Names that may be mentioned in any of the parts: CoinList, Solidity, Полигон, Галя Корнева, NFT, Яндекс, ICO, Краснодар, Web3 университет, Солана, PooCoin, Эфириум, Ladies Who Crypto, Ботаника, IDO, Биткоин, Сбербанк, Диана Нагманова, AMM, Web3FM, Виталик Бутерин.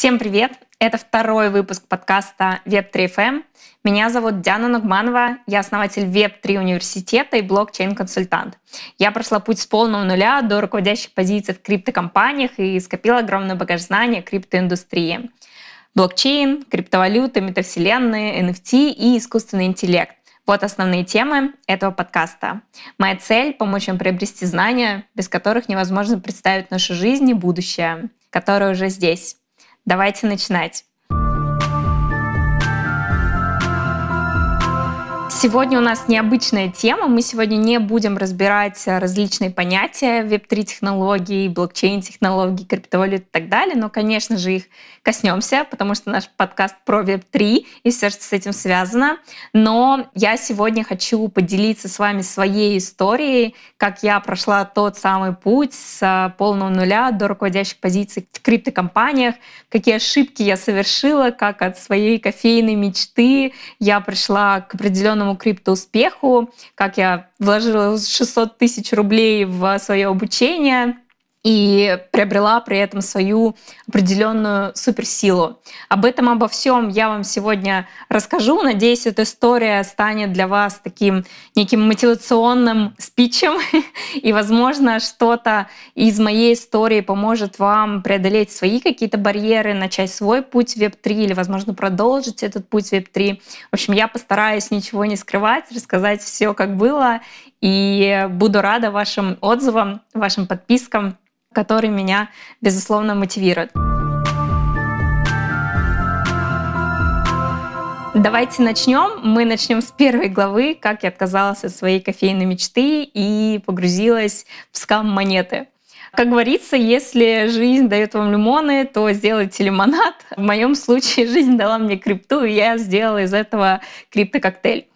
Всем привет! Это второй выпуск подкаста Web3FM. Меня зовут Диана Нагманова, я основатель Web3 университета и блокчейн-консультант. Я прошла путь с полного нуля до руководящих позиций в криптокомпаниях и скопила огромный багаж знаний о криптоиндустрии. Блокчейн, криптовалюты, метавселенные, NFT и искусственный интеллект. Вот основные темы этого подкаста. Моя цель — помочь вам приобрести знания, без которых невозможно представить нашу жизнь и будущее, которое уже здесь. Давайте начинать. Сегодня у нас необычная тема. Мы сегодня не будем разбирать различные понятия Web3 технологий, блокчейн-технологий, криптовалют и так далее, но, конечно же, их коснемся, потому что наш подкаст про Web3 и все, что с этим связано. Но я сегодня хочу поделиться с вами своей историей, как я прошла тот самый путь с полного нуля до руководящих позиций в криптокомпаниях, какие ошибки я совершила, как от своей кофейной мечты я пришла к определенному криптоуспеху, как я вложила 600 тысяч рублей в свое обучение и приобрела при этом свою определенную суперсилу. Об этом, обо всем я вам сегодня расскажу. Надеюсь, эта история станет для вас таким неким мотивационным спичем, и, возможно, что-то из моей истории поможет вам преодолеть свои какие-то барьеры, начать свой путь в Web3 или, возможно, продолжить этот путь в Web3. В общем, я постараюсь ничего не скрывать, рассказать все, как было, и буду рада вашим отзывам, вашим подпискам, которые меня, безусловно, мотивируют. Давайте начнем. Мы начнем с первой главы, как я отказалась от своей кофейной мечты и погрузилась в скам-монеты. Как говорится, если жизнь дает вам лимоны, то сделайте лимонад. В моем случае жизнь дала мне крипту, и я сделала из этого криптококтейль.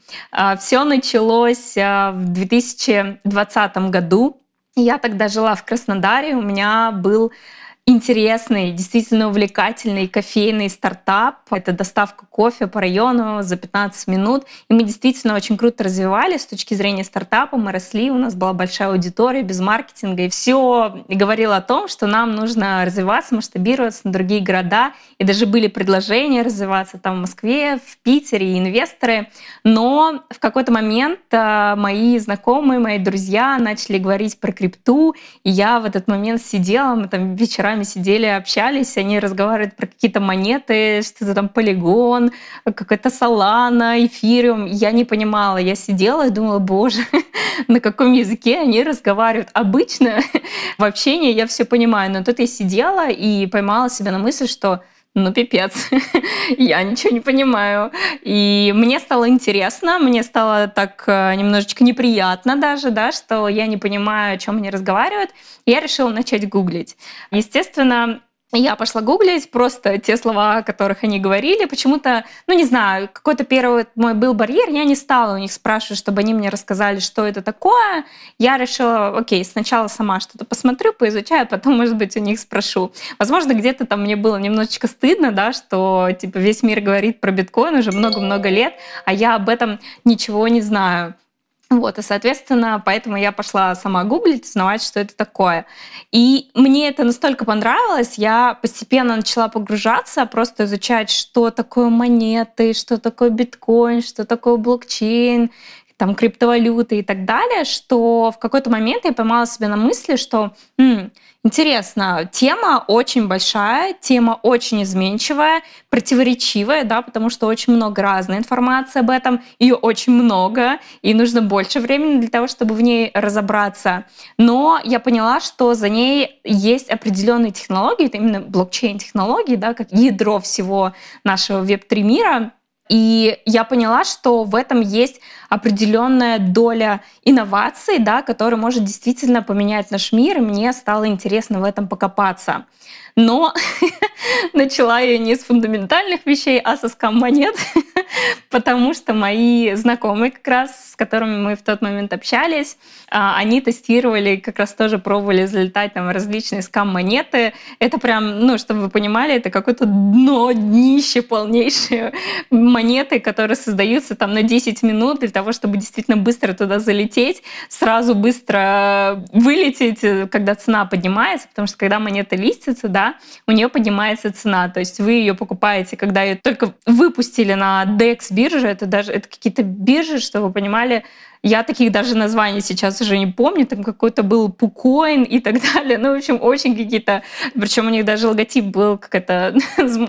Все началось в 2020 году. Я тогда жила в Краснодаре, у меня был интересный, действительно увлекательный кофейный стартап. Это доставка кофе по району за 15 минут. И мы действительно очень круто развивались с точки зрения стартапа. Мы росли, у нас была большая аудитория, без маркетинга. И все говорило о том, что нам нужно развиваться, масштабироваться на другие города. И даже были предложения развиваться там в Москве, в Питере, и инвесторы. Но в какой-то момент мои знакомые, мои друзья начали говорить про крипту. И я в этот момент сидела, мы там вечерами сидели, общались, они разговаривают про какие-то монеты, что-то там Полигон, какая-то Солана, Эфириум. Я не понимала. Я сидела и думала, боже, на каком языке они разговаривают. Обычно в общении я все понимаю, но тут я сидела и поймала себя на мысли, что ну пипец, я ничего не понимаю. И мне стало интересно, мне стало так немножечко неприятно даже, да, что я не понимаю, о чем они разговаривают. Я решила начать гуглить. Естественно, я пошла гуглить просто те слова, о которых они говорили. Почему-то, ну не знаю, какой-то первый мой был барьер, я не стала у них спрашивать, чтобы они мне рассказали, что это такое. Я решила, окей, сначала сама что-то посмотрю, поизучаю, потом, может быть, у них спрошу. Возможно, где-то там мне было немножечко стыдно, да, что типа весь мир говорит про биткоин уже много-много лет, а я об этом ничего не знаю. Вот, и, соответственно, поэтому я пошла сама гуглить, узнавать, что это такое. И мне это настолько понравилось, я постепенно начала погружаться, просто изучать, что такое монеты, что такое биткоин, что такое блокчейн, там, криптовалюты и так далее, что в какой-то момент я поймала себя на мысли, что интересно, тема очень большая, тема очень изменчивая, противоречивая, да, потому что очень много разной информации об этом, ее очень много, и нужно больше времени для того, чтобы в ней разобраться. Но я поняла, что за ней есть определенные технологии, это именно блокчейн-технологии, да, как ядро всего нашего Web3 мира. И я поняла, что в этом есть определенная доля инноваций, да, которая может действительно поменять наш мир, и мне стало интересно в этом покопаться. Но начала я не с фундаментальных вещей, а со скам-монет, потому что мои знакомые как раз, с которыми мы в тот момент общались, они тестировали, как раз тоже пробовали залетать там различные скам-монеты. Это прям, ну, чтобы вы понимали, это какое-то дно, днище полнейшее монеты, которые создаются там на 10 минут для того, чтобы действительно быстро туда залететь, сразу быстро вылететь, когда цена поднимается, потому что когда монета листится, да, у нее поднимается меняется цена. То есть вы ее покупаете, когда ее только выпустили на DEX-бирже. Это какие-то биржи, что вы понимали. Я таких даже названий сейчас уже не помню. Там какой-то был PooCoin и так далее. Ну, в общем, очень какие-то... Причем у них даже логотип был, как это,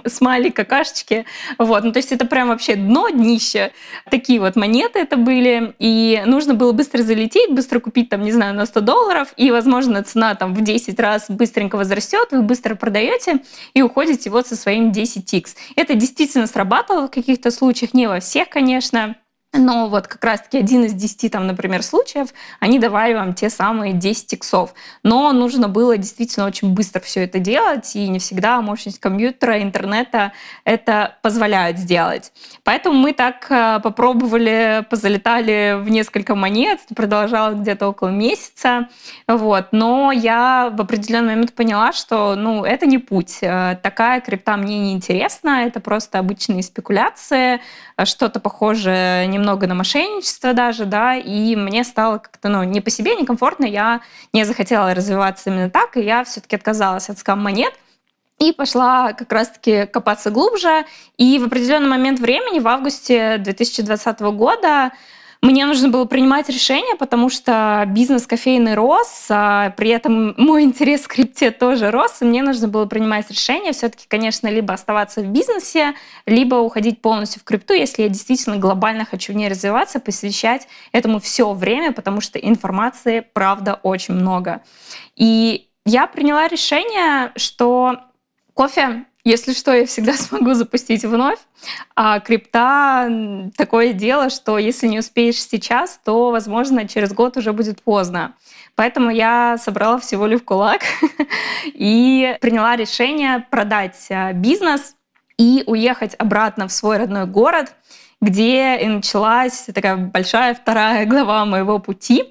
смайлик, какашечки. Вот. Ну, то есть это прям вообще дно, днище. Такие вот монеты это были. И нужно было быстро залететь, быстро купить, там, не знаю, на $100. И, возможно, цена там в 10 раз быстренько возрастет. Вы быстро продаете и уходите вот со своим 10x. Это действительно срабатывало в каких-то случаях. Не во всех, конечно. Но вот как раз-таки один из 10, там, например, случаев, они давали вам те самые 10 иксов. Но нужно было действительно очень быстро все это делать, и не всегда мощность компьютера, интернета это позволяет сделать. Поэтому мы так попробовали, позалетали в несколько монет, продолжалось где-то около месяца. Вот. Но я в определенный момент поняла, что это не путь. Такая крипта мне не интересна, это просто обычные спекуляции, что-то похожее немного на мошенничество даже, да, и мне стало как-то, не по себе, некомфортно, я не захотела развиваться именно так, и я все-таки отказалась от скам-монет и пошла как раз-таки копаться глубже, и в определенный момент времени, в августе 2020 года, мне нужно было принимать решение, потому что бизнес кофейный рос, а при этом мой интерес к крипте тоже рос, и мне нужно было принимать решение все-таки, конечно, либо оставаться в бизнесе, либо уходить полностью в крипту, если я действительно глобально хочу в ней развиваться, посвящать этому все время, потому что информации, правда, очень много. И я приняла решение, что кофе, если что, я всегда смогу запустить вновь. А крипта — такое дело, что если не успеешь сейчас, то, возможно, через год уже будет поздно. Поэтому я собрала всю волю в кулак и приняла решение продать бизнес и уехать обратно в свой родной город, где и началась такая большая вторая глава моего пути.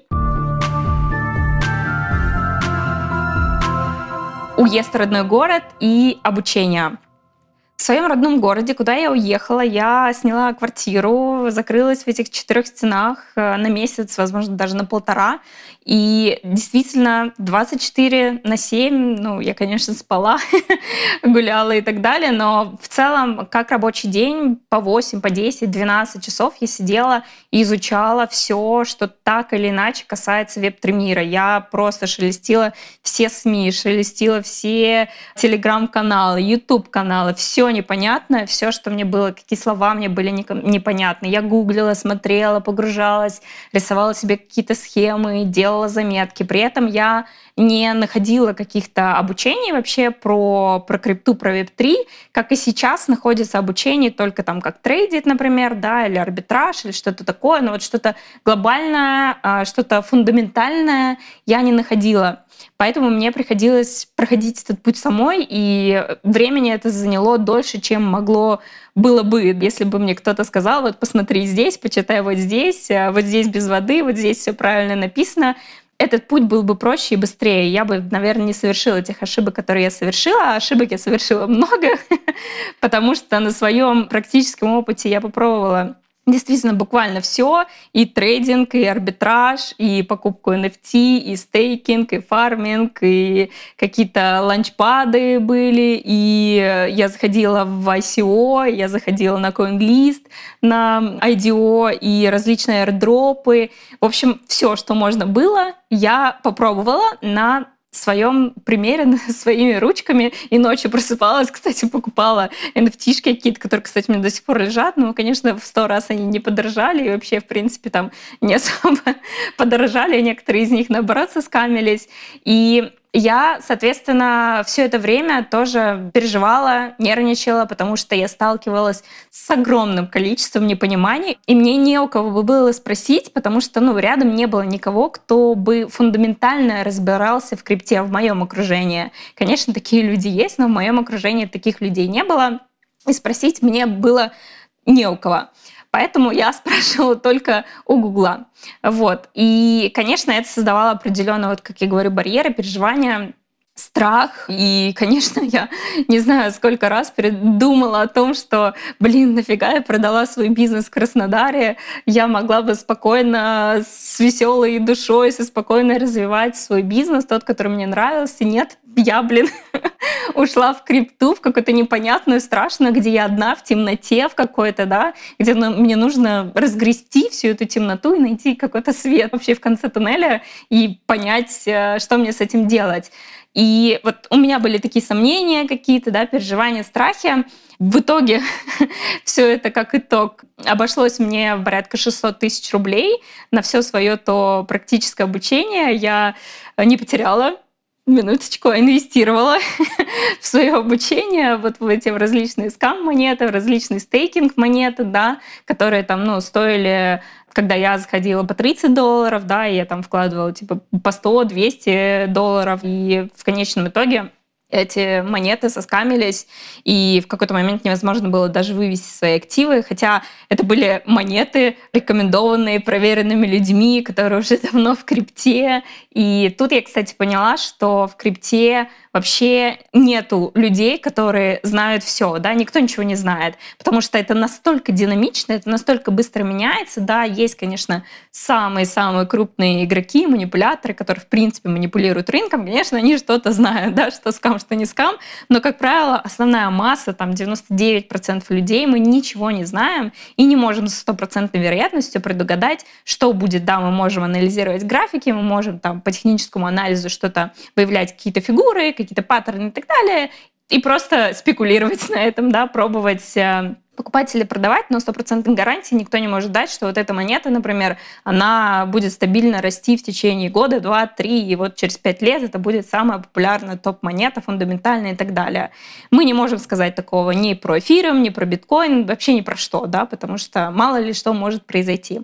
Уезд в родной город и обучение. В своем родном городе, куда я уехала, я сняла квартиру, закрылась в этих 4 стенах на месяц, возможно, даже на 1,5. И действительно 24/7, я, конечно, спала, гуляла и так далее, но в целом, как рабочий день, по 8, по 10, 12 часов я сидела и изучала все, что так или иначе касается веб-3 мира. Я просто шелестила все СМИ, шелестила все телеграм-каналы, YouTube-каналы, все непонятное, все, что мне было, какие слова мне были непонятны. Я гуглила, смотрела, погружалась, рисовала себе какие-то схемы, делала заметки. При этом я не находила каких-то обучений вообще про крипту, про Web3, как и сейчас находится обучение только там как трейдить, например, да, или арбитраж, или что-то такое, но вот что-то глобальное, что-то фундаментальное я не находила. Поэтому мне приходилось проходить этот путь самой, и времени это заняло дольше, чем могло было бы, если бы мне кто-то сказал, вот посмотри здесь, почитай вот здесь без воды, вот здесь все правильно написано. Этот путь был бы проще и быстрее. Я бы, наверное, не совершила тех ошибок, которые я совершила, а ошибок я совершила много, потому что на своем практическом опыте я попробовала действительно буквально все: и трейдинг, и арбитраж, и покупку NFT, и стейкинг, и фарминг, и какие-то ланчпады были, и я заходила в ICO, я заходила на CoinList, на IDO, и различные аирдропы. В общем, все, что можно было, я попробовала на своем примере, своими ручками, и ночью просыпалась, кстати, покупала NFT-шки какие-то, которые, кстати, у меня до сих пор лежат, но, конечно, в 100 раз они не подорожали, и вообще, в принципе, там не особо подорожали, некоторые из них, наоборот, соскамились, и я, соответственно, все это время тоже переживала, нервничала, потому что я сталкивалась с огромным количеством непониманий, и мне не у кого было спросить, потому что рядом не было никого, кто бы фундаментально разбирался в крипте в моем окружении. Конечно, такие люди есть, но в моем окружении таких людей не было, и спросить мне было не у кого. Поэтому я спрашивала только у Гугла. Вот. И, конечно, это создавало определенные, как я говорю, барьеры, переживания, страх. И, конечно, я не знаю, сколько раз думала о том, что, нафига я продала свой бизнес в Краснодаре, я могла бы спокойно, с веселой душой, со спокойно развивать свой бизнес, тот, который мне нравился. Нет, я, ушла в крипту, в какую-то непонятную, страшную, где я одна в темноте в какой-то, да, где мне нужно разгрести всю эту темноту и найти какой-то свет вообще в конце туннеля и понять, что мне с этим делать. И вот у меня были такие сомнения какие-то, да, переживания, страхи. В итоге все это как итог обошлось мне порядка 600 000 рублей на все свое то практическое обучение. Я не потеряла, минуточку, инвестировала в свое обучение вот в эти различные скам-монеты, в различные стейкинг-монеты, да, которые там, ну, стоили, когда я заходила по $30, да, и я там вкладывала типа по $100-200, и в конечном итоге эти монеты соскамились, и в какой-то момент невозможно было даже вывести свои активы, хотя это были монеты, рекомендованные проверенными людьми, которые уже давно в крипте. И тут я, кстати, поняла, что в крипте вообще нету людей, которые знают все, да, никто ничего не знает, потому что это настолько динамично, это настолько быстро меняется, да, есть, конечно, самые-самые крупные игроки, манипуляторы, которые, в принципе, манипулируют рынком, конечно, они что-то знают, да, что скам, что не скам, но, как правило, основная масса, там, 99% людей, мы ничего не знаем и не можем с 100% вероятностью предугадать, что будет, да, мы можем анализировать графики, мы можем, там, по техническому анализу что-то выявлять, какие-то фигуры, какие-то паттерны и так далее, и просто спекулировать на этом, да, пробовать покупать или продавать, но 100% гарантии никто не может дать, что вот эта монета, например, она будет стабильно расти в течение года, 2, 3, и вот через 5 лет это будет самая популярная топ-монета, фундаментальная и так далее. Мы не можем сказать такого ни про эфириум, ни про биткоин, вообще ни про что, да, потому что мало ли что может произойти.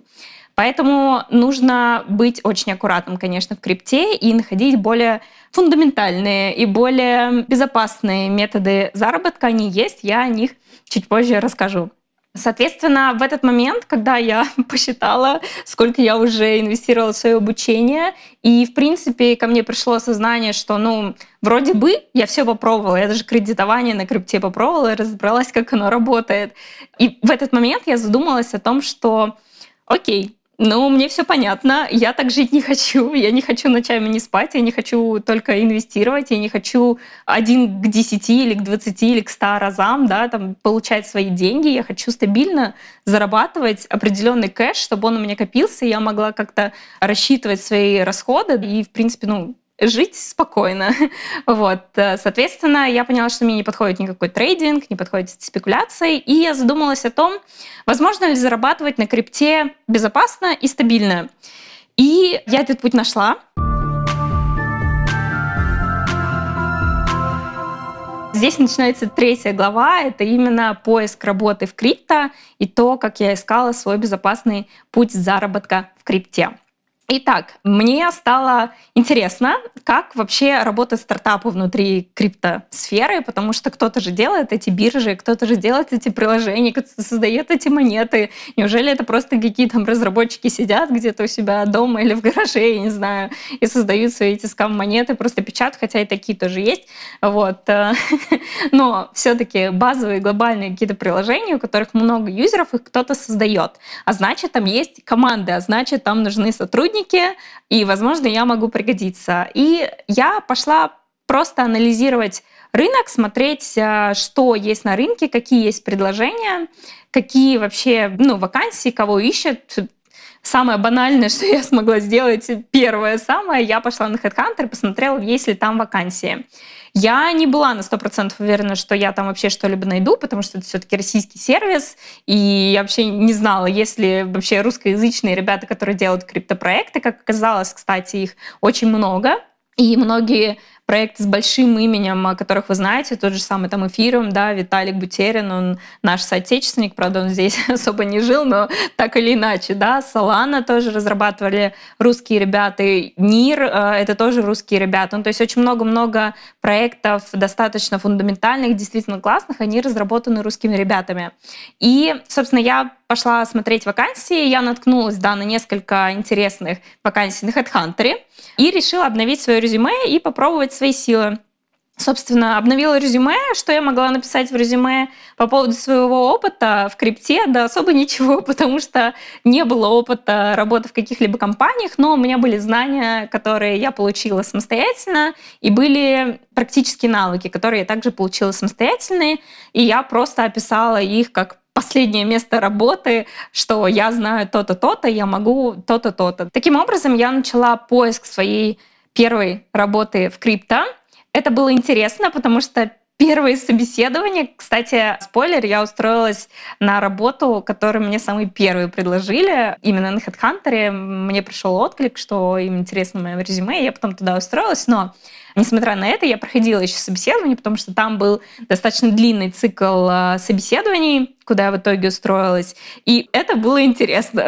Поэтому нужно быть очень аккуратным, конечно, в крипте и находить более фундаментальные и более безопасные методы заработка. Они есть, я о них чуть позже расскажу. Соответственно, в этот момент, когда я посчитала, сколько я уже инвестировала в свое обучение, и, в принципе, ко мне пришло осознание, что, ну, вроде бы я все попробовала, я даже кредитование на крипте попробовала и разобралась, как оно работает. И в этот момент я задумалась о том, что окей, ну, мне все понятно, я так жить не хочу, я не хочу ночами не спать, я не хочу только инвестировать, я не хочу 1 к 10 или к 20 или к 100 разам, да, там, получать свои деньги, я хочу стабильно зарабатывать определенный кэш, чтобы он у меня копился, и я могла как-то рассчитывать свои расходы и, в принципе, ну, жить спокойно. Вот. Соответственно, я поняла, что мне не подходит никакой трейдинг, не подходит спекуляции, и я задумалась о том, возможно ли зарабатывать на крипте безопасно и стабильно. И я этот путь нашла. Здесь начинается 3 глава, это именно поиск работы в крипто и то, как я искала свой безопасный путь заработка в крипте. Итак, мне стало интересно, как вообще работают стартапы внутри криптосферы, потому что кто-то же делает эти биржи, кто-то же делает эти приложения, кто-то создает эти монеты. Неужели это просто какие-то там разработчики сидят где-то у себя дома или в гараже, я не знаю, и создают свои эти скам-монеты, просто печатают, хотя и такие тоже есть. Вот. Но все-таки базовые глобальные какие-то приложения, у которых много юзеров, их кто-то создает. А значит, там есть команды, а значит, там нужны сотрудники, и, возможно, я могу пригодиться. И я пошла просто анализировать рынок, смотреть, что есть на рынке, какие есть предложения, какие вообще, ну, вакансии, кого ищут. Самое банальное, что я смогла сделать, первое самое, я пошла на HeadHunter и посмотрела, есть ли там вакансии. Я не была на 100% уверена, что я там вообще что-либо найду, потому что это все-таки российский сервис, и я вообще не знала, есть ли вообще русскоязычные ребята, которые делают криптопроекты. Как оказалось, кстати, их очень много, и многие проекты с большим именем, о которых вы знаете, тот же самый там Эфириум, да, Виталик Бутерин, он наш соотечественник, правда, он здесь особо не жил, но так или иначе, да, Солана тоже разрабатывали русские ребята, НИР, это тоже русские ребята, ну, то есть очень много-много проектов достаточно фундаментальных, действительно классных, они разработаны русскими ребятами. И, собственно, я пошла смотреть вакансии, я наткнулась, да, на несколько интересных вакансий на HeadHunter и решила обновить свое резюме и попробовать свои силы. Собственно, обновила резюме, что я могла написать в резюме по поводу своего опыта в крипте, да особо ничего, потому что не было опыта работы в каких-либо компаниях, но у меня были знания, которые я получила самостоятельно, и были практические навыки, которые я также получила самостоятельные, и я просто описала их как последнее место работы, что я знаю то-то, то-то, я могу то-то, то-то. Таким образом, я начала поиск своей первой работы в крипто. Это было интересно, потому что первое собеседование, кстати, спойлер, я устроилась на работу, которую мне самые первые предложили. Именно на HeadHunter мне пришел отклик, что им интересно мое резюме, и я потом туда устроилась. Но, несмотря на это, я проходила еще собеседование, потому что там был достаточно длинный цикл собеседований, куда я в итоге устроилась. И это было интересно.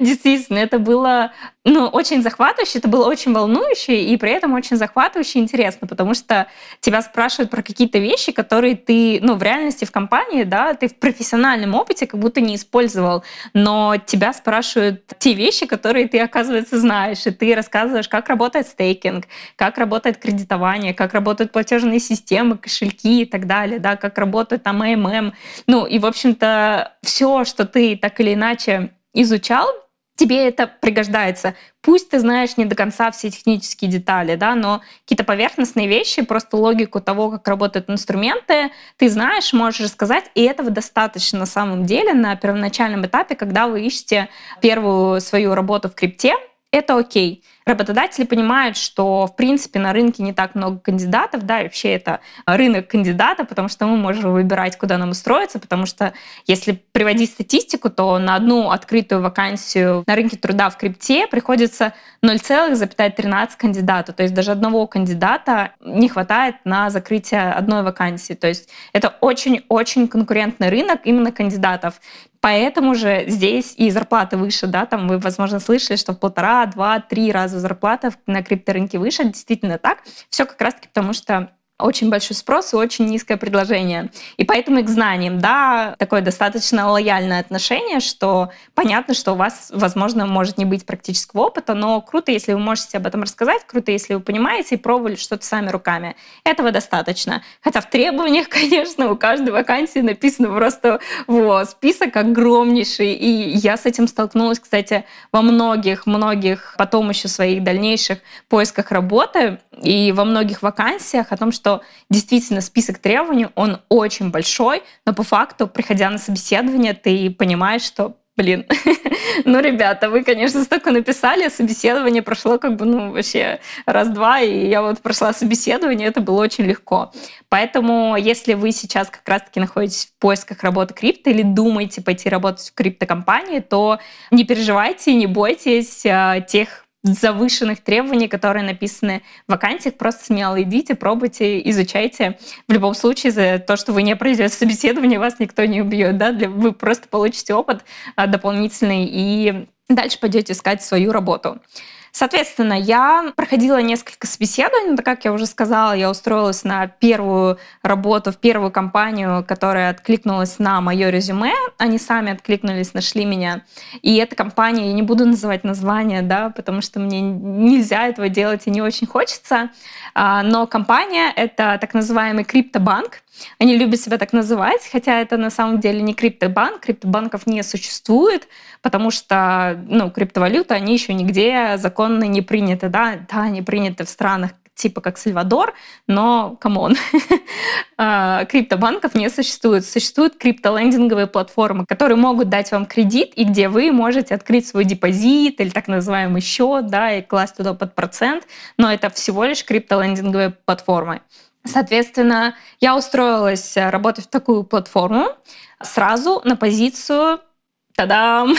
Действительно, это было очень захватывающе, это было очень волнующе и при этом очень захватывающе и интересно, потому что тебя спрашивают про какие-то вещи, которые ты в реальности в компании, да, ты в профессиональном опыте как будто не использовал, но тебя спрашивают те вещи, которые ты, оказывается, знаешь, и ты рассказываешь, как работает стейкинг, как работает кредитование, как работают платежные системы, кошельки и так далее, да, как работает там АММ. И, в общем-то, все, что ты так или иначе изучал, тебе это пригождается. Пусть ты знаешь не до конца все технические детали, да, но какие-то поверхностные вещи, просто логику того, как работают инструменты, ты знаешь, можешь рассказать, и этого достаточно на самом деле на первоначальном этапе, когда вы ищете первую свою работу в крипте. Это окей. Работодатели понимают, что, в принципе, на рынке не так много кандидатов, да, и вообще это рынок кандидата, потому что мы можем выбирать, куда нам устроиться, потому что, если приводить статистику, то на одну открытую вакансию на рынке труда в крипте приходится 0,13 кандидата, то есть даже одного кандидата не хватает на закрытие одной вакансии. То есть это очень-очень конкурентный рынок именно кандидатов. Поэтому же здесь и зарплаты выше, да, там вы, возможно, слышали, что в 1,5, 2, 3 раза зарплата на крипторынке выше, действительно так. Все как раз-таки потому, что очень большой спрос и очень низкое предложение. И поэтому и к знаниям, да, такое достаточно лояльное отношение, что понятно, что у вас, возможно, может не быть практического опыта, но круто, если вы можете об этом рассказать, круто, если вы понимаете и пробовали что-то сами руками. Этого достаточно. Хотя в требованиях, конечно, у каждой вакансии написано просто список огромнейший. И я с этим столкнулась, кстати, во многих потом еще своих дальнейших поисках работы и во многих вакансиях о том, что действительно список требований, он очень большой, но по факту, приходя на собеседование, ты понимаешь, что, ребята, вы, конечно, столько написали, собеседование прошло вообще раз-два, и я прошла собеседование, это было очень легко. Поэтому, если вы сейчас как раз-таки находитесь в поисках работы крипто или думаете пойти работать в криптокомпании, то не переживайте, не бойтесь тех завышенных требований, которые написаны в вакансиях, просто смело идите, пробуйте, изучайте. В любом случае, за то, что вы не пройдете собеседование, вас никто не убьет, да? Вы просто получите опыт дополнительный и дальше пойдете искать свою работу. Соответственно, я проходила несколько собеседований, как я уже сказала, я устроилась на первую работу в первую компанию, которая откликнулась на мое резюме, они сами откликнулись, нашли меня, и эта компания, я не буду называть название, да, потому что мне нельзя этого делать и не очень хочется, но компания — это так называемый криптобанк, они любят себя так называть, хотя это на самом деле не криптобанк, криптобанков не существует, потому что криптовалюты, они еще нигде законно не приняты, да, они приняты в странах типа как Сальвадор, но камон, криптобанков не существует. Существуют криптолендинговые платформы, которые могут дать вам кредит, и где вы можете открыть свой депозит или так называемый счет, да, и класть туда под процент, но это всего лишь криптолендинговые платформы. Соответственно, я устроилась работать в такую платформу сразу на позицию, та-дам,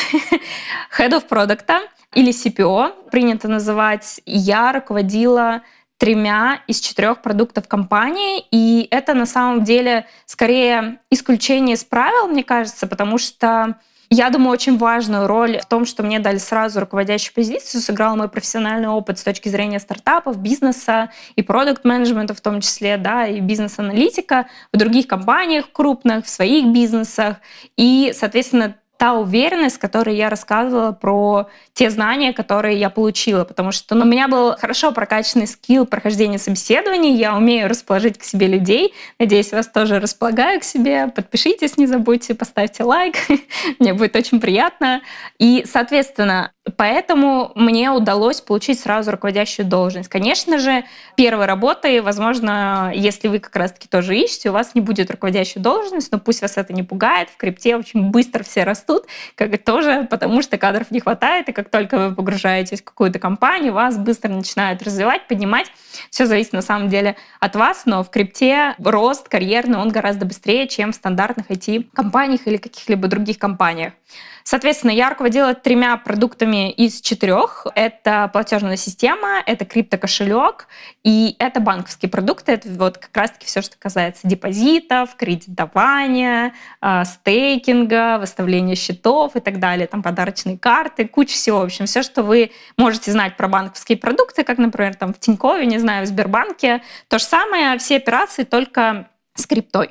Head of Product или CPO, принято называть. Я руководила 3 из 4 продуктов компании, и это на самом деле скорее исключение из правил, мне кажется, потому что я думаю, очень важную роль в том, что мне дали сразу руководящую позицию, сыграл мой профессиональный опыт с точки зрения стартапов, бизнеса и продакт-менеджмента в том числе, да, и бизнес-аналитика в других компаниях крупных, в своих бизнесах. И, соответственно, та уверенность, которую я рассказывала про те знания, которые я получила, потому что у меня был хорошо прокачанный скилл прохождения собеседований, я умею расположить к себе людей, надеюсь, вас тоже располагаю к себе, подпишитесь, не забудьте, поставьте лайк, мне будет очень приятно. И, соответственно, поэтому мне удалось получить сразу руководящую должность. Конечно же, первой работой, возможно, если вы как раз-таки тоже ищете, у вас не будет руководящую должность, но пусть вас это не пугает, в крипте очень быстро все растут, как тоже, потому что кадров не хватает, и как только вы погружаетесь в какую-то компанию, вас быстро начинают развивать, поднимать. Все зависит на самом деле от вас, но в крипте рост карьерный, он гораздо быстрее, чем в стандартных IT-компаниях или каких-либо других компаниях. Соответственно, я руководила 3 продуктами из 4. Это платежная система, это криптокошелек и это банковские продукты. Это вот как раз-таки все, что касается депозитов, кредитования, стейкинга, выставления счетов и так далее. Там подарочные карты, куча всего. В общем, все, что вы можете знать про банковские продукты, как, например, там в Тинькове, не знаю, в Сбербанке. То же самое, все операции только с криптой.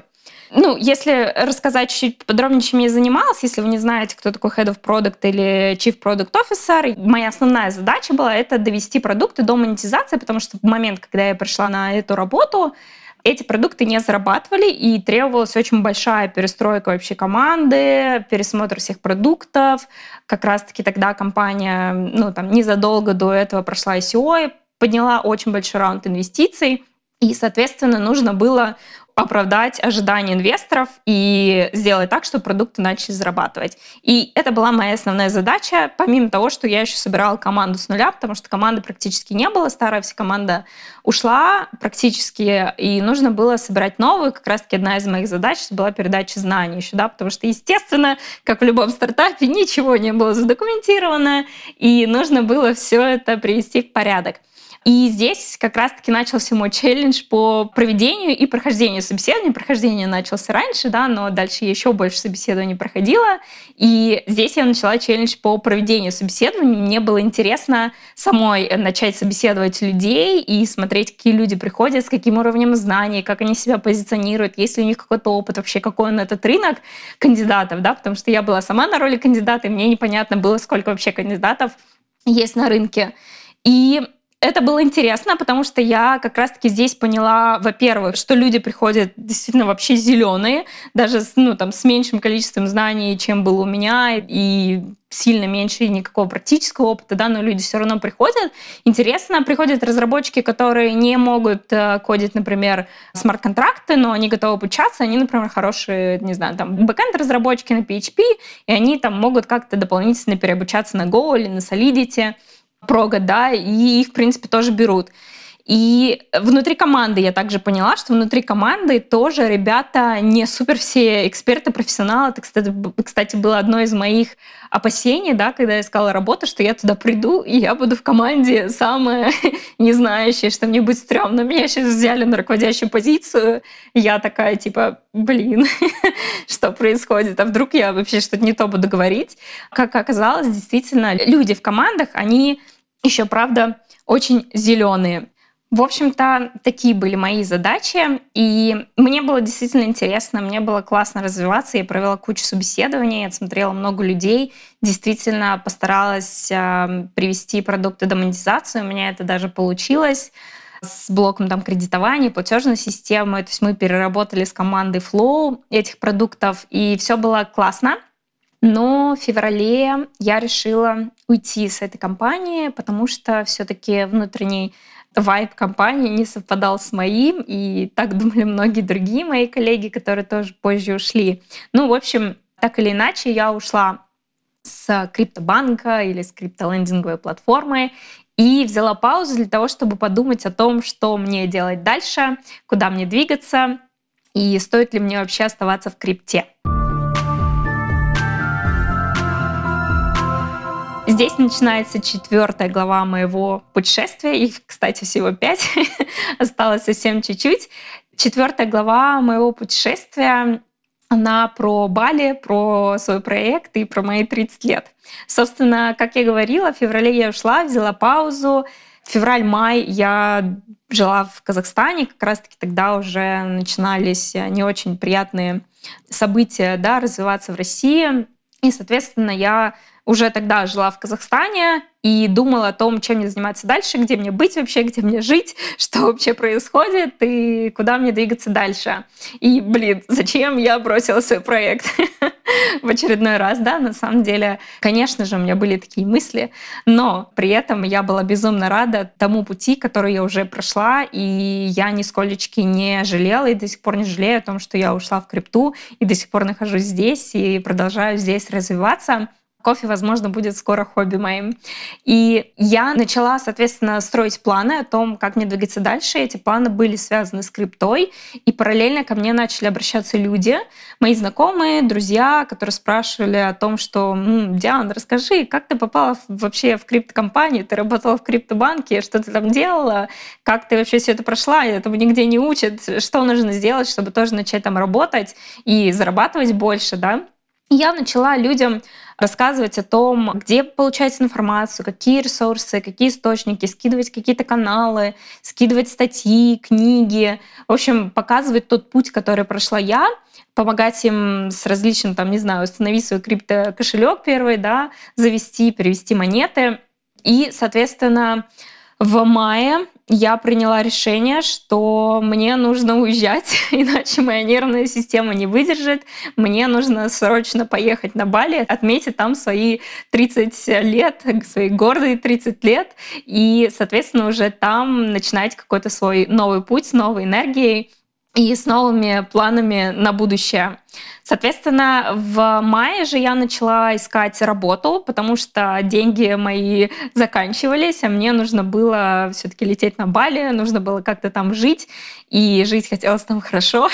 Ну, если рассказать чуть-чуть подробнее, чем я занималась, если вы не знаете, кто такой Head of Product или Chief Product Officer, моя основная задача была это довести продукты до монетизации, потому что в момент, когда я пришла на эту работу, эти продукты не зарабатывали, и требовалась очень большая перестройка вообще команды, пересмотр всех продуктов. Как раз-таки тогда компания, незадолго до этого прошла ICO, подняла очень большой раунд инвестиций, и, соответственно, нужно было оправдать ожидания инвесторов и сделать так, чтобы продукты начали зарабатывать. И это была моя основная задача, помимо того, что я еще собирала команду с нуля, потому что команды практически не было, старая вся команда ушла практически, и нужно было собирать новую. Как раз-таки одна из моих задач была передача знаний еще, да, потому что, естественно, как в любом стартапе, ничего не было задокументировано, и нужно было все это привести в порядок. И здесь как раз-таки начался мой челлендж по проведению и прохождению собеседований. Прохождение начался раньше, да, но дальше я еще больше собеседований проходила. И здесь я начала челлендж по проведению собеседований. Мне было интересно самой начать собеседовать людей и смотреть, какие люди приходят, с каким уровнем знаний, как они себя позиционируют, есть ли у них какой-то опыт вообще, какой он этот рынок кандидатов, да, потому что я была сама на роли кандидата, и мне непонятно было, сколько вообще кандидатов есть на рынке. И это было интересно, потому что я как раз-таки здесь поняла, во-первых, что люди приходят действительно вообще зеленые, даже с меньшим количеством знаний, чем было у меня, и сильно меньше никакого практического опыта, да, но люди все равно приходят. Интересно, приходят разработчики, которые не могут кодить, например, смарт-контракты, но они готовы обучаться, они, например, хорошие, бэкэнд-разработчики на PHP, и они там могут как-то дополнительно переобучаться на Go или на Solidity. И их, в принципе, тоже берут. И внутри команды я также поняла, что внутри команды тоже ребята не супер все эксперты, профессионалы. Это, кстати, было одно из моих опасений, да, когда я искала работу, что я туда приду, и я буду в команде самая незнающая, что мне будет стрёмно. Меня сейчас взяли на руководящую позицию, я такая, что происходит? А вдруг я вообще что-то не то буду говорить? Как оказалось, действительно, люди в командах, они еще, правда, очень зеленые. В общем-то, такие были мои задачи, и мне было действительно интересно, мне было классно развиваться, я провела кучу собеседований, отсмотрела много людей, действительно постаралась привести продукты до монетизации, у меня это даже получилось с блоком кредитования, платежной системы, то есть мы переработали с командой Flow этих продуктов, и все было классно. Но в феврале я решила уйти с этой компании, потому что все-таки внутренний вайб компании не совпадал с моим, и так думали многие другие мои коллеги, которые тоже позже ушли. Так или иначе, я ушла с криптобанка или с криптолендинговой платформы и взяла паузу для того, чтобы подумать о том, что мне делать дальше, куда мне двигаться и стоит ли мне вообще оставаться в крипте. Здесь начинается 4 глава моего путешествия. Их, кстати, всего 5. Осталось совсем чуть-чуть. 4 глава моего путешествия, она про Бали, про свой проект и про мои 30 лет. Собственно, как я говорила, в феврале я ушла, взяла паузу. Февраль-май я жила в Казахстане. Как раз-таки тогда уже начинались не очень приятные события, да, развиваться в России. И, соответственно, я уже тогда жила в Казахстане и думала о том, чем мне заниматься дальше, где мне быть вообще, где мне жить, что вообще происходит и куда мне двигаться дальше. И, зачем я бросила свой проект в очередной раз, да, на самом деле, конечно же, у меня были такие мысли, но при этом я была безумно рада тому пути, который я уже прошла, и я нисколечки не жалела и до сих пор не жалею о том, что я ушла в крипту и до сих пор нахожусь здесь и продолжаю здесь развиваться. Кофе, возможно, будет скоро хобби моим. И я начала, соответственно, строить планы о том, как мне двигаться дальше. Эти планы были связаны с криптой, и параллельно ко мне начали обращаться люди, мои знакомые, друзья, которые спрашивали о том, что «Диана, расскажи, как ты попала вообще в криптокомпанию? Ты работала в криптобанке, что ты там делала? Как ты вообще все это прошла? Этому нигде не учат. Что нужно сделать, чтобы тоже начать там работать и зарабатывать больше, да?» Я начала людям рассказывать о том, где получать информацию, какие ресурсы, какие источники, скидывать какие-то каналы, скидывать статьи, книги. В общем, показывать тот путь, который прошла я, помогать им с различным, установить свой криптокошелек первый, да, завести, перевести монеты. И, соответственно, в мае я приняла решение, что мне нужно уезжать, иначе моя нервная система не выдержит. Мне нужно срочно поехать на Бали, отметить там свои 30 лет, свои гордые 30 лет, и, соответственно, уже там начинать какой-то свой новый путь с новой энергией и с новыми планами на будущее. Соответственно, в мае же я начала искать работу, потому что деньги мои заканчивались, а мне нужно было все-таки лететь на Бали, нужно было как-то там жить, и жить хотелось там хорошо.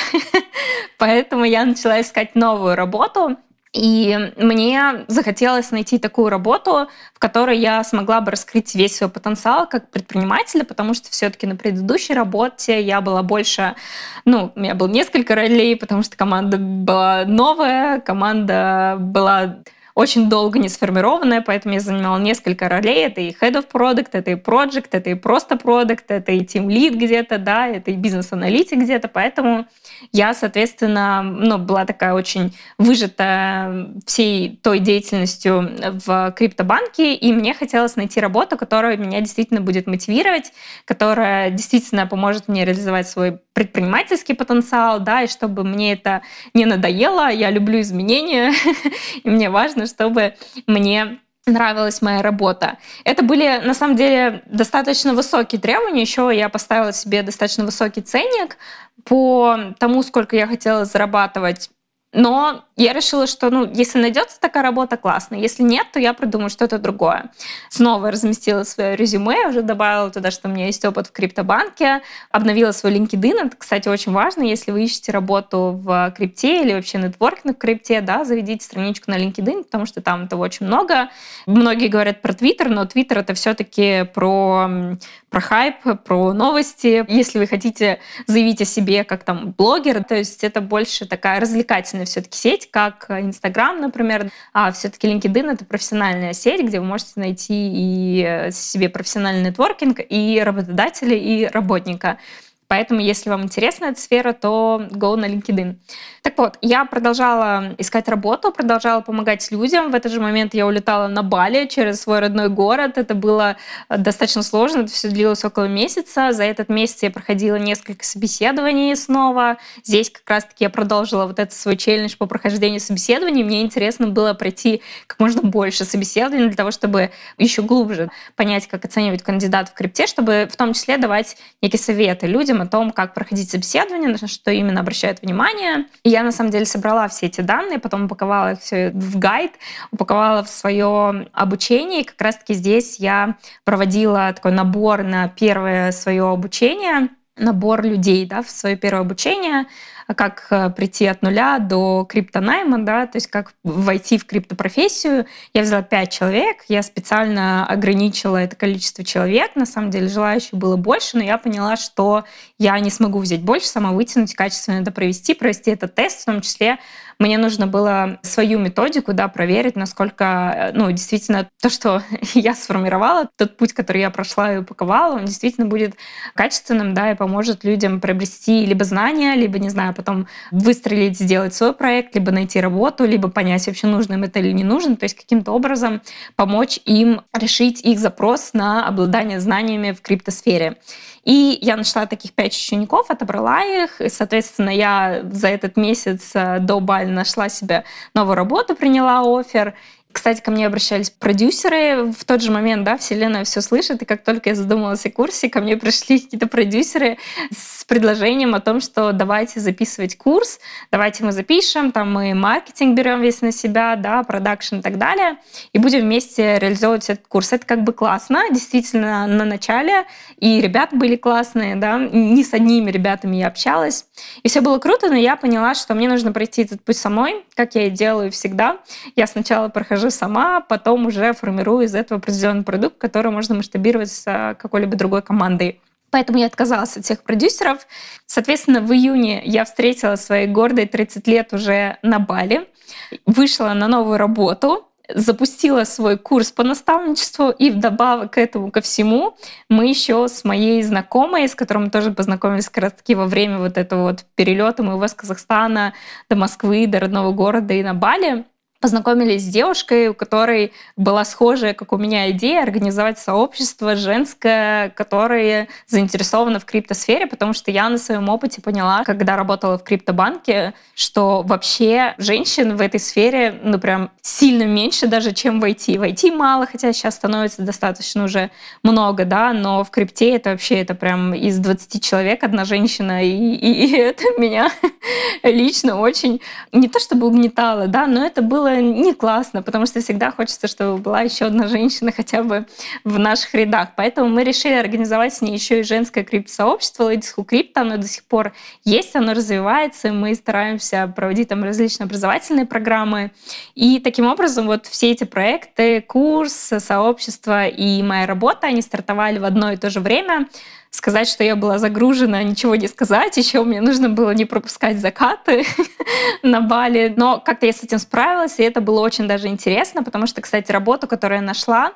Поэтому я начала искать новую работу. И мне захотелось найти такую работу, в которой я смогла бы раскрыть весь свой потенциал как предпринимателя, потому что все-таки на предыдущей работе я была больше... у меня было несколько ролей, потому что команда была новая, команда была очень долго не сформированная, поэтому я занимала несколько ролей. Это и head of product, это и project, это и просто product, это и team lead где-то, да, это и бизнес-аналитик где-то. Поэтому я, соответственно, была такая очень выжата всей той деятельностью в криптобанке, и мне хотелось найти работу, которая меня действительно будет мотивировать, которая действительно поможет мне реализовать свой предпринимательский потенциал, да, и чтобы мне это не надоело. Я люблю изменения, и мне важно, чтобы мне нравилась моя работа. Это были, на самом деле, достаточно высокие требования. Еще я поставила себе достаточно высокий ценник по тому, сколько я хотела зарабатывать. Но я решила, что, если найдется такая работа, классно. Если нет, то я придумаю что-то другое. Снова разместила свое резюме, уже добавила туда, что у меня есть опыт в криптобанке, обновила свой LinkedIn. Это, кстати, очень важно, если вы ищете работу в крипте или вообще нетворкинг в крипте, да, заведите страничку на LinkedIn, потому что там этого очень много. Многие говорят про Twitter, но Twitter — это все-таки про хайп, про новости. Если вы хотите заявить о себе как там блогер, то есть это больше такая развлекательная все-таки сеть, как Инстаграм, например. А все-таки LinkedIn — это профессиональная сеть, где вы можете найти и себе профессиональный нетворкинг, и работодателя, и работника. Поэтому, если вам интересна эта сфера, то go на LinkedIn. Так вот, я продолжала искать работу, продолжала помогать людям. В этот же момент я улетала на Бали через свой родной город. Это было достаточно сложно, это все длилось около месяца. За этот месяц я проходила несколько собеседований снова. Здесь как раз-таки я продолжила вот этот свой челлендж по прохождению собеседований. Мне интересно было пройти как можно больше собеседований для того, чтобы еще глубже понять, как оценивать кандидатов в крипте, чтобы в том числе давать некие советы людям о том, как проходить собеседование, на что именно обращают внимание. И я, на самом деле, собрала все эти данные, потом упаковала их все в гайд, упаковала в свое обучение. И как раз-таки здесь я проводила такой набор на первое свое обучение, набор людей, да, в свое первое обучение, как прийти от нуля до криптонайма, да, то есть как войти в криптопрофессию. Я взяла 5 человек, я специально ограничила это количество человек, на самом деле желающих было больше, но я поняла, что я не смогу взять больше, сама вытянуть, качественно это провести этот тест, в том числе мне нужно было свою методику, да, проверить, насколько, действительно то, что я сформировала, тот путь, который я прошла и упаковала, он действительно будет качественным, да, и поможет поможет людям приобрести либо знания, либо, не знаю, потом выстрелить, сделать свой проект, либо найти работу, либо понять, вообще нужно им это или не нужно. То есть каким-то образом помочь им решить их запрос на обладание знаниями в криптосфере. И я нашла таких 5 учеников, отобрала их, и, соответственно, я за этот месяц до Бали нашла себе новую работу, приняла оффер. Кстати, ко мне обращались продюсеры в тот же момент, да, вселенная все слышит, и как только я задумалась о курсе, ко мне пришли какие-то продюсеры с предложением о том, что давайте записывать курс, давайте мы запишем, там мы маркетинг берем весь на себя, да, продакшн и так далее, и будем вместе реализовывать этот курс. Это как бы классно, действительно, на начале, и ребята были классные, да, не с одними ребятами я общалась, и все было круто, но я поняла, что мне нужно пройти этот путь самой, как я и делаю всегда. Я сначала прохожу сама, потом уже формирую из этого определенный продукт, который можно масштабировать с какой-либо другой командой. Поэтому я отказалась от всех продюсеров. Соответственно, в июне я встретила свои гордые 30 лет уже на Бали, вышла на новую работу, запустила свой курс по наставничеству, и вдобавок к этому ко всему мы еще с моей знакомой, с которой мы тоже познакомились как раз-таки во время вот этого вот перелета моего с Казахстана до Москвы, до родного города и на Бали, познакомились с девушкой, у которой была схожая, как у меня, идея организовать сообщество женское, которое заинтересовано в криптосфере, потому что я на своем опыте поняла, когда работала в криптобанке, что вообще женщин в этой сфере, ну прям сильно меньше даже, чем в IT. В IT мало, хотя сейчас становится достаточно уже много, да, но в крипте это вообще, это прям из 20 человек одна женщина, и это меня лично очень, не то чтобы угнетало, да, но это было не классно, потому что всегда хочется, чтобы была еще одна женщина хотя бы в наших рядах. Поэтому мы решили организовать с ней еще и женское криптосообщество Ladies Who Crypto. Оно до сих пор есть, оно развивается, и мы стараемся проводить там различные образовательные программы. И таким образом вот все эти проекты, курс, сообщество и моя работа, они стартовали в одно и то же время. Сказать, что я была загружена, ничего не сказать. Еще мне нужно было не пропускать закаты на Бали. Но как-то я с этим справилась, и это было очень даже интересно, потому что, кстати, работу, которую я нашла,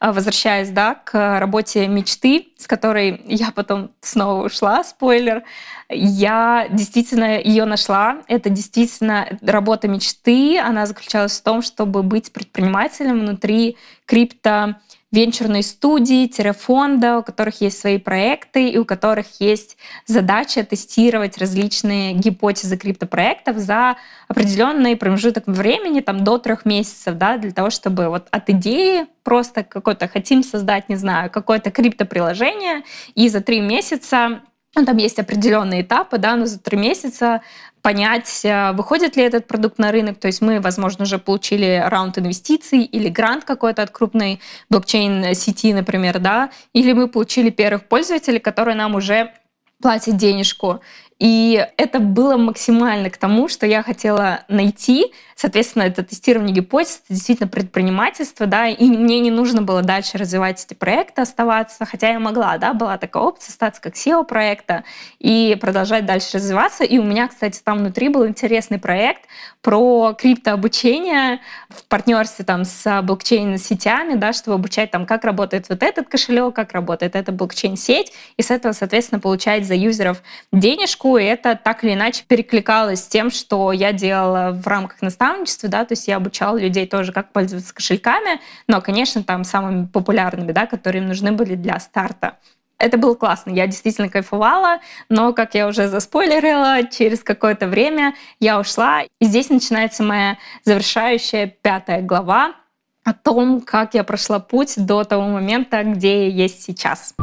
возвращаясь, да, к работе мечты, с которой я потом снова ушла, спойлер, я действительно ее нашла. Это действительно работа мечты. Она заключалась в том, чтобы быть предпринимателем внутри крипто венчурной студии, террефонда, у которых есть свои проекты и у которых есть задача тестировать различные гипотезы криптопроектов за определенный промежуток времени, там, до 3 месяцев, да, для того, чтобы вот от идеи просто какой-то хотим создать, не знаю, какое-то криптоприложение, и за 3 месяца, ну, там есть определенные этапы, да, но за 3 месяца понять, выходит ли этот продукт на рынок. То есть мы, возможно, уже получили раунд инвестиций или грант какой-то от крупной блокчейн-сети, например, да, или мы получили первых пользователей, которые нам уже платят денежку. И это было максимально к тому, что я хотела найти. Соответственно, это тестирование гипотез, это действительно предпринимательство, да, и мне не нужно было дальше развивать эти проекты, оставаться, хотя я могла, да, была такая опция, остаться как SEO проекта и продолжать дальше развиваться. И у меня, кстати, там внутри был интересный проект про криптообучение в партнерстве там с блокчейн-сетями, да, чтобы обучать там, как работает вот этот кошелек, как работает эта блокчейн-сеть, и с этого, соответственно, получать за юзеров денежку. И это так или иначе перекликалось с тем, что я делала в рамках наставничества, да, то есть я обучала людей тоже, как пользоваться кошельками, но, конечно, там самыми популярными, да, которые им нужны были для старта. Это было классно, я действительно кайфовала, но, как я уже заспойлерила, через какое-то время я ушла, и здесь начинается моя завершающая 5-я глава о том, как я прошла путь до того момента, где я есть сейчас.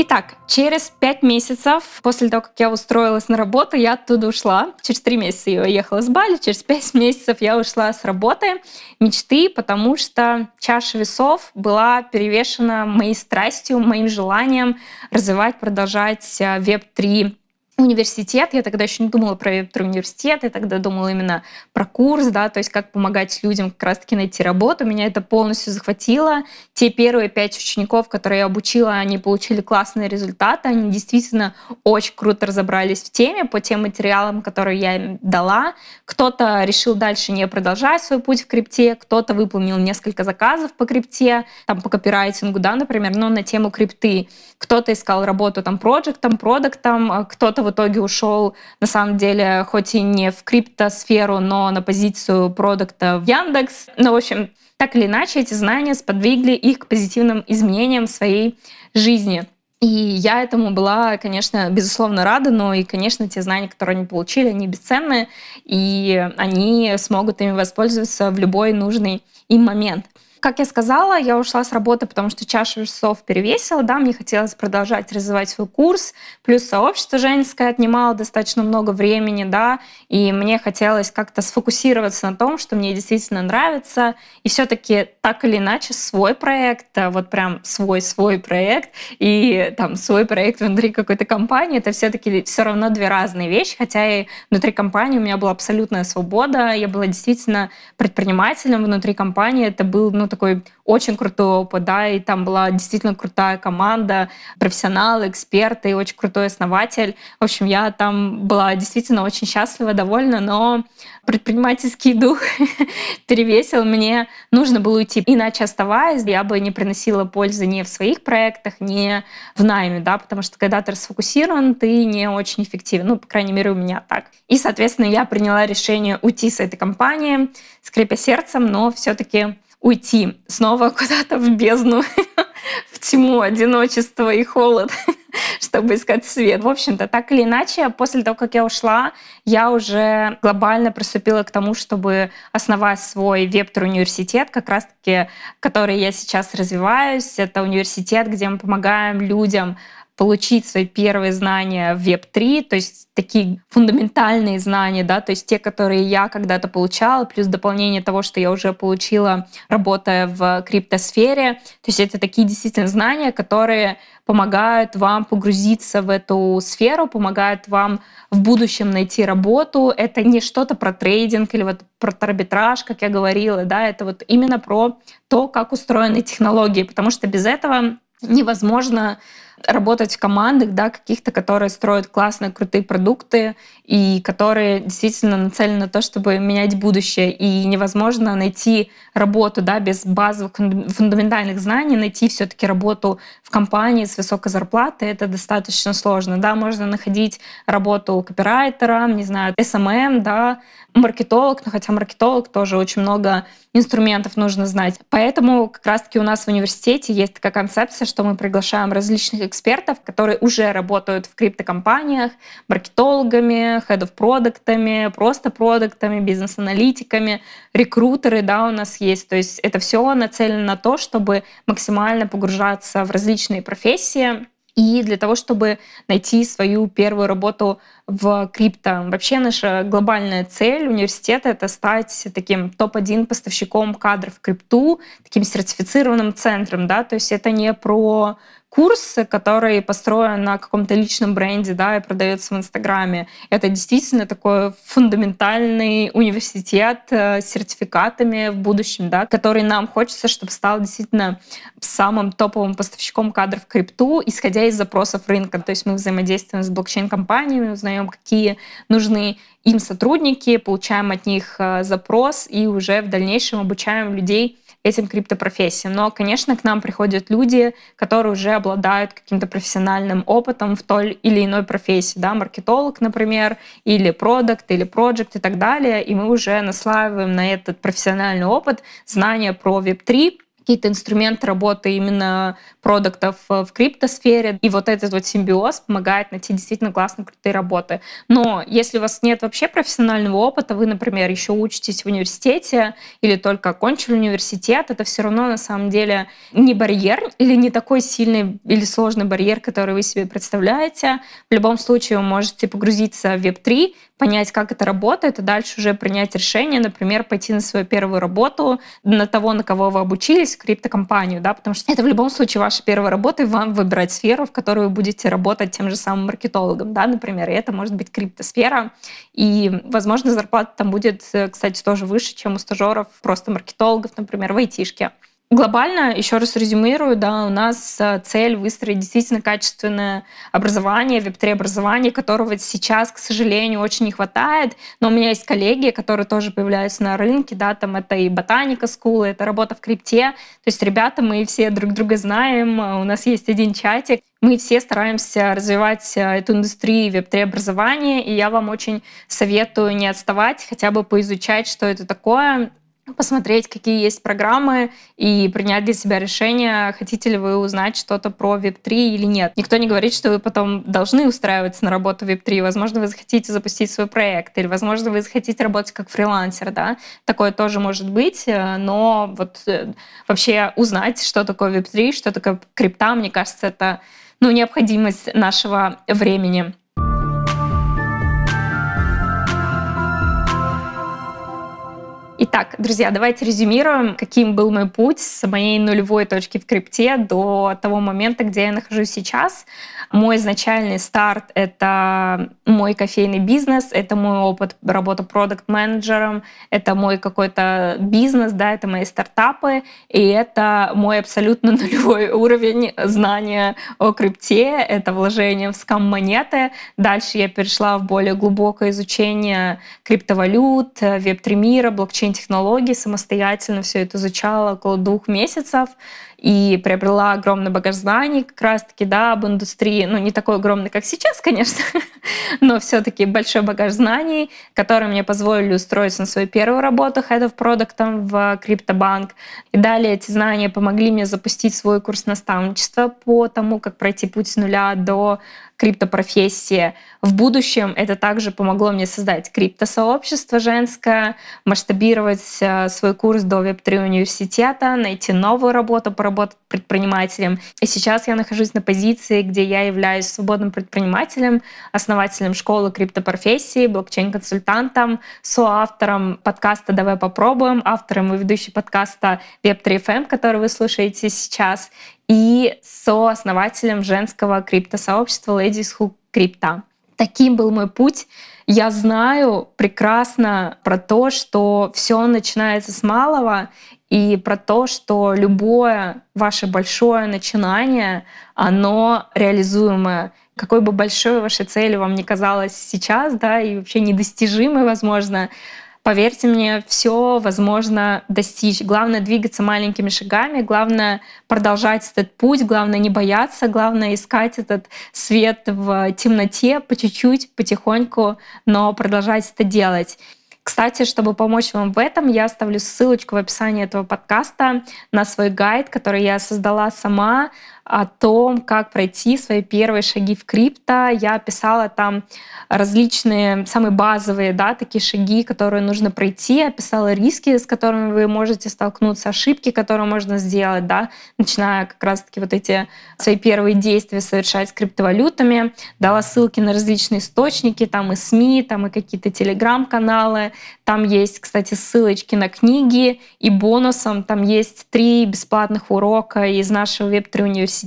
Итак, через 5 месяцев после того, как я устроилась на работу, я оттуда ушла. Через 3 месяца я уехала с Бали, через 5 месяцев я ушла с работы мечты, потому что чаша весов была перевешена моей страстью, моим желанием развивать, продолжать Web3 университет. Я тогда еще не думала про университет, я тогда думала именно про курс, да, то есть как помогать людям как раз-таки найти работу. Меня это полностью захватило. Те первые 5 учеников, которые я обучила, они получили классные результаты, они действительно очень круто разобрались в теме, по тем материалам, которые я им дала. Кто-то решил дальше не продолжать свой путь в крипте, кто-то выполнил несколько заказов по крипте, там, по копирайтингу, да, например, но на тему крипты. Кто-то искал работу там проджектом, продактом, кто-то в итоге ушел, на самом деле, хоть и не в криптосферу, но на позицию продукта в Яндекс. Ну, в общем, так или иначе, эти знания сподвигли их к позитивным изменениям в своей жизни. И я этому была, конечно, безусловно рада, но и, конечно, те знания, которые они получили, они бесценны, и они смогут ими воспользоваться в любой нужный им момент. Как я сказала, я ушла с работы, потому что чашу весов перевесила, да, мне хотелось продолжать развивать свой курс, плюс сообщество женское отнимало достаточно много времени, да, и мне хотелось как-то сфокусироваться на том, что мне действительно нравится, и все-таки так или иначе свой проект, вот прям свой проект и там свой проект внутри какой-то компании, это все-таки все равно две разные вещи, хотя и внутри компании у меня была абсолютная свобода, я была действительно предпринимателем внутри компании, это был, ну, такой очень крутой опыт, да, и там была действительно крутая команда, профессионалы, эксперты, и очень крутой основатель. В общем, я там была действительно очень счастлива, довольна, но предпринимательский дух перевесил, мне нужно было уйти. Иначе, оставаясь, я бы не приносила пользы ни в своих проектах, ни в найме, да, потому что когда ты расфокусирован, ты не очень эффективен. Ну, по крайней мере, у меня так. И, соответственно, я приняла решение уйти с этой компании, скрипя сердцем, но все-таки уйти снова куда-то в бездну, в тьму, одиночество и холод, чтобы искать свет. В общем-то, так или иначе, после того, как я ушла, я уже глобально приступила к тому, чтобы основать свой веб-университет, как раз-таки, который я сейчас развиваюсь. Это университет, где мы помогаем людям получить свои первые знания в Web3, то есть такие фундаментальные знания, да, то есть те, которые я когда-то получала, плюс дополнение того, что я уже получила, работая в криптосфере. То есть это такие действительно знания, которые помогают вам погрузиться в эту сферу, помогают вам в будущем найти работу. Это не что-то про трейдинг или вот про арбитраж, как я говорила, да, это вот именно про то, как устроены технологии, потому что без этого невозможно работать в командах, да, каких-то, которые строят классные, крутые продукты и которые действительно нацелены на то, чтобы менять будущее. И невозможно найти работу, да, без базовых фундаментальных знаний, найти все-таки работу в компании с высокой зарплатой, это достаточно сложно. Да, можно находить работу копирайтера, не знаю, SMM, да, маркетолог, но хотя маркетолог тоже очень много инструментов нужно знать. Поэтому как раз-таки у нас в университете есть такая концепция, что мы приглашаем различных экспертов, которые уже работают в криптокомпаниях, маркетологами, хедов-продуктами, просто продуктами, бизнес-аналитиками, рекрутеры, да, у нас есть. То есть это все нацелено на то, чтобы максимально погружаться в различные профессии и для того, чтобы найти свою первую работу в крипто. Вообще наша глобальная цель университета — это стать таким топ-1 поставщиком кадров в крипту, таким сертифицированным центром, да, то есть это не про курс, который построен на каком-то личном бренде, да, и продается в Инстаграме. Это действительно такой фундаментальный университет с сертификатами в будущем, да, который нам хочется, чтобы стал действительно самым топовым поставщиком кадров в крипту, исходя из запросов рынка. То есть мы взаимодействуем с блокчейн-компаниями, узнаем, какие нужны им сотрудники, получаем от них запрос и уже в дальнейшем обучаем людей этим криптопрофессиям. Но, конечно, к нам приходят люди, которые уже обладают каким-то профессиональным опытом в той или иной профессии, да, маркетолог, например, или продакт, или проджект и так далее, и мы уже наслаиваем на этот профессиональный опыт знания про Web3, какие-то инструменты работы именно продуктов в криптосфере. И вот этот вот симбиоз помогает найти действительно классные, крутые работы. Но если у вас нет вообще профессионального опыта, вы, например, еще учитесь в университете или только окончили университет, это все равно на самом деле не барьер или не такой сильный или сложный барьер, который вы себе представляете. В любом случае вы можете погрузиться в Web3, понять, как это работает, и дальше уже принять решение, например, пойти на свою первую работу, на того, на кого вы обучились, в криптокомпанию, да, потому что это в любом случае ваша первая работа, и вам выбирать сферу, в которой вы будете работать тем же самым маркетологом, да, например, и это может быть криптосфера, и, возможно, зарплата там будет, кстати, тоже выше, чем у стажеров, просто маркетологов, например, в айтишке. Глобально, еще раз резюмирую, да, у нас цель выстроить действительно качественное образование, веб-3-образование, которого сейчас, к сожалению, очень не хватает. Но у меня есть коллеги, которые тоже появляются на рынке, да, там это и Ботаника скулы, это работа в крипте. То есть, ребята, мы все друг друга знаем, у нас есть один чатик. Мы все стараемся развивать эту индустрию веб-3-образования, и я вам очень советую не отставать, хотя бы поизучать, что это такое, посмотреть, какие есть программы, и принять для себя решение, хотите ли вы узнать что-то про Web3 или нет. Никто не говорит, что вы потом должны устраиваться на работу в Web3. Возможно, вы захотите запустить свой проект, или, возможно, вы захотите работать как фрилансер, да? Такое тоже может быть, но вот вообще узнать, что такое Web3, что такое крипта, мне кажется, это, ну, необходимость нашего времени. Итак, друзья, давайте резюмируем, каким был мой путь с моей нулевой точки в крипте до того момента, где я нахожусь сейчас. Мой изначальный старт — это мой кофейный бизнес, это мой опыт работы продакт-менеджером, это мой какой-то бизнес, да, это мои стартапы, и это мой абсолютно нулевой уровень знания о крипте, это вложение в скам-монеты. Дальше я перешла в более глубокое изучение криптовалют, веб-3-мира, блокчейн технологий, самостоятельно все это изучала около 2 месяцев и приобрела огромный багаж знаний как раз-таки, да, об индустрии. Ну, не такой огромный, как сейчас, конечно, но все-таки большой багаж знаний, которые мне позволили устроиться на свою первую работу Head of Product в криптобанк. И далее эти знания помогли мне запустить свой курс наставничества по тому, как пройти путь с нуля до криптопрофессии. В будущем это также помогло мне создать криптосообщество женское, масштабировать свой курс до Web3 университета, найти новую работу, поработать предпринимателем. И сейчас я нахожусь на позиции, где я являюсь свободным предпринимателем, основателем школы криптопрофессии, блокчейн-консультантом, соавтором подкаста «Давай попробуем», автором и ведущей подкаста Web3FM, который вы слушаете сейчас, и сооснователем женского криптосообщества Ladies Who Crypto. Таким был мой путь. Я знаю прекрасно про то, что все начинается с малого, и про то, что любое ваше большое начинание, оно реализуемое. Какой бы большой вашей целью вам ни казалось сейчас, да, и вообще недостижимой, возможно, поверьте мне, все возможно достичь. Главное — двигаться маленькими шагами, главное — продолжать этот путь, главное — не бояться, главное — искать этот свет в темноте по чуть-чуть, потихоньку, но продолжать это делать. Кстати, чтобы помочь вам в этом, я оставлю ссылочку в описании этого подкаста на свой гайд, который я создала сама, о том, как пройти свои первые шаги в крипто. Я писала там различные, самые базовые, да, такие шаги, которые нужно пройти. Я писала риски, с которыми вы можете столкнуться, ошибки, которые можно сделать, да, начиная как раз-таки вот эти свои первые действия совершать с криптовалютами. Дала ссылки на различные источники, там и СМИ, там и какие-то телеграм-каналы. Там есть, кстати, ссылочки на книги. И бонусом там есть 3 бесплатных урока из нашего Web3 университета,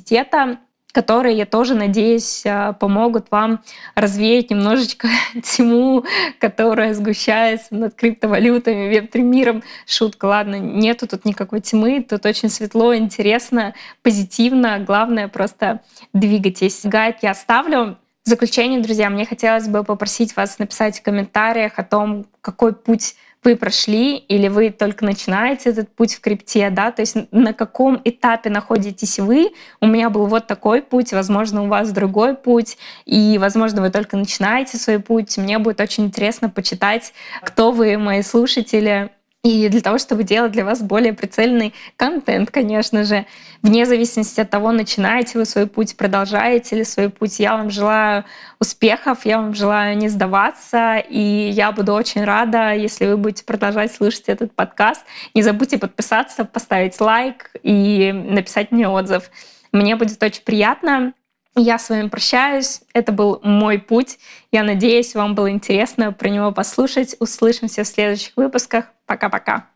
которые, я тоже надеюсь, помогут вам развеять немножечко тьму, которая сгущается над криптовалютами, веб-3-миром. Шутка, ладно, нету тут никакой тьмы, тут очень светло, интересно, позитивно. Главное, просто двигайтесь. Гайд я оставлю. В заключение, друзья, мне хотелось бы попросить вас написать в комментариях о том, какой путь вы прошли, или вы только начинаете этот путь в крипте, да, то есть на каком этапе находитесь вы. У меня был вот такой путь, возможно, у вас другой путь, и, возможно, вы только начинаете свой путь. Мне будет очень интересно почитать, кто вы, мои слушатели, и для того, чтобы делать для вас более прицельный контент, конечно же. Вне зависимости от того, начинаете вы свой путь, продолжаете ли свой путь, я вам желаю успехов, я вам желаю не сдаваться, и я буду очень рада, если вы будете продолжать слушать этот подкаст. Не забудьте подписаться, поставить лайк и написать мне отзыв. Мне будет очень приятно. Я с вами прощаюсь. Это был мой путь. Я надеюсь, вам было интересно про него послушать. Услышимся в следующих выпусках. Пока-пока.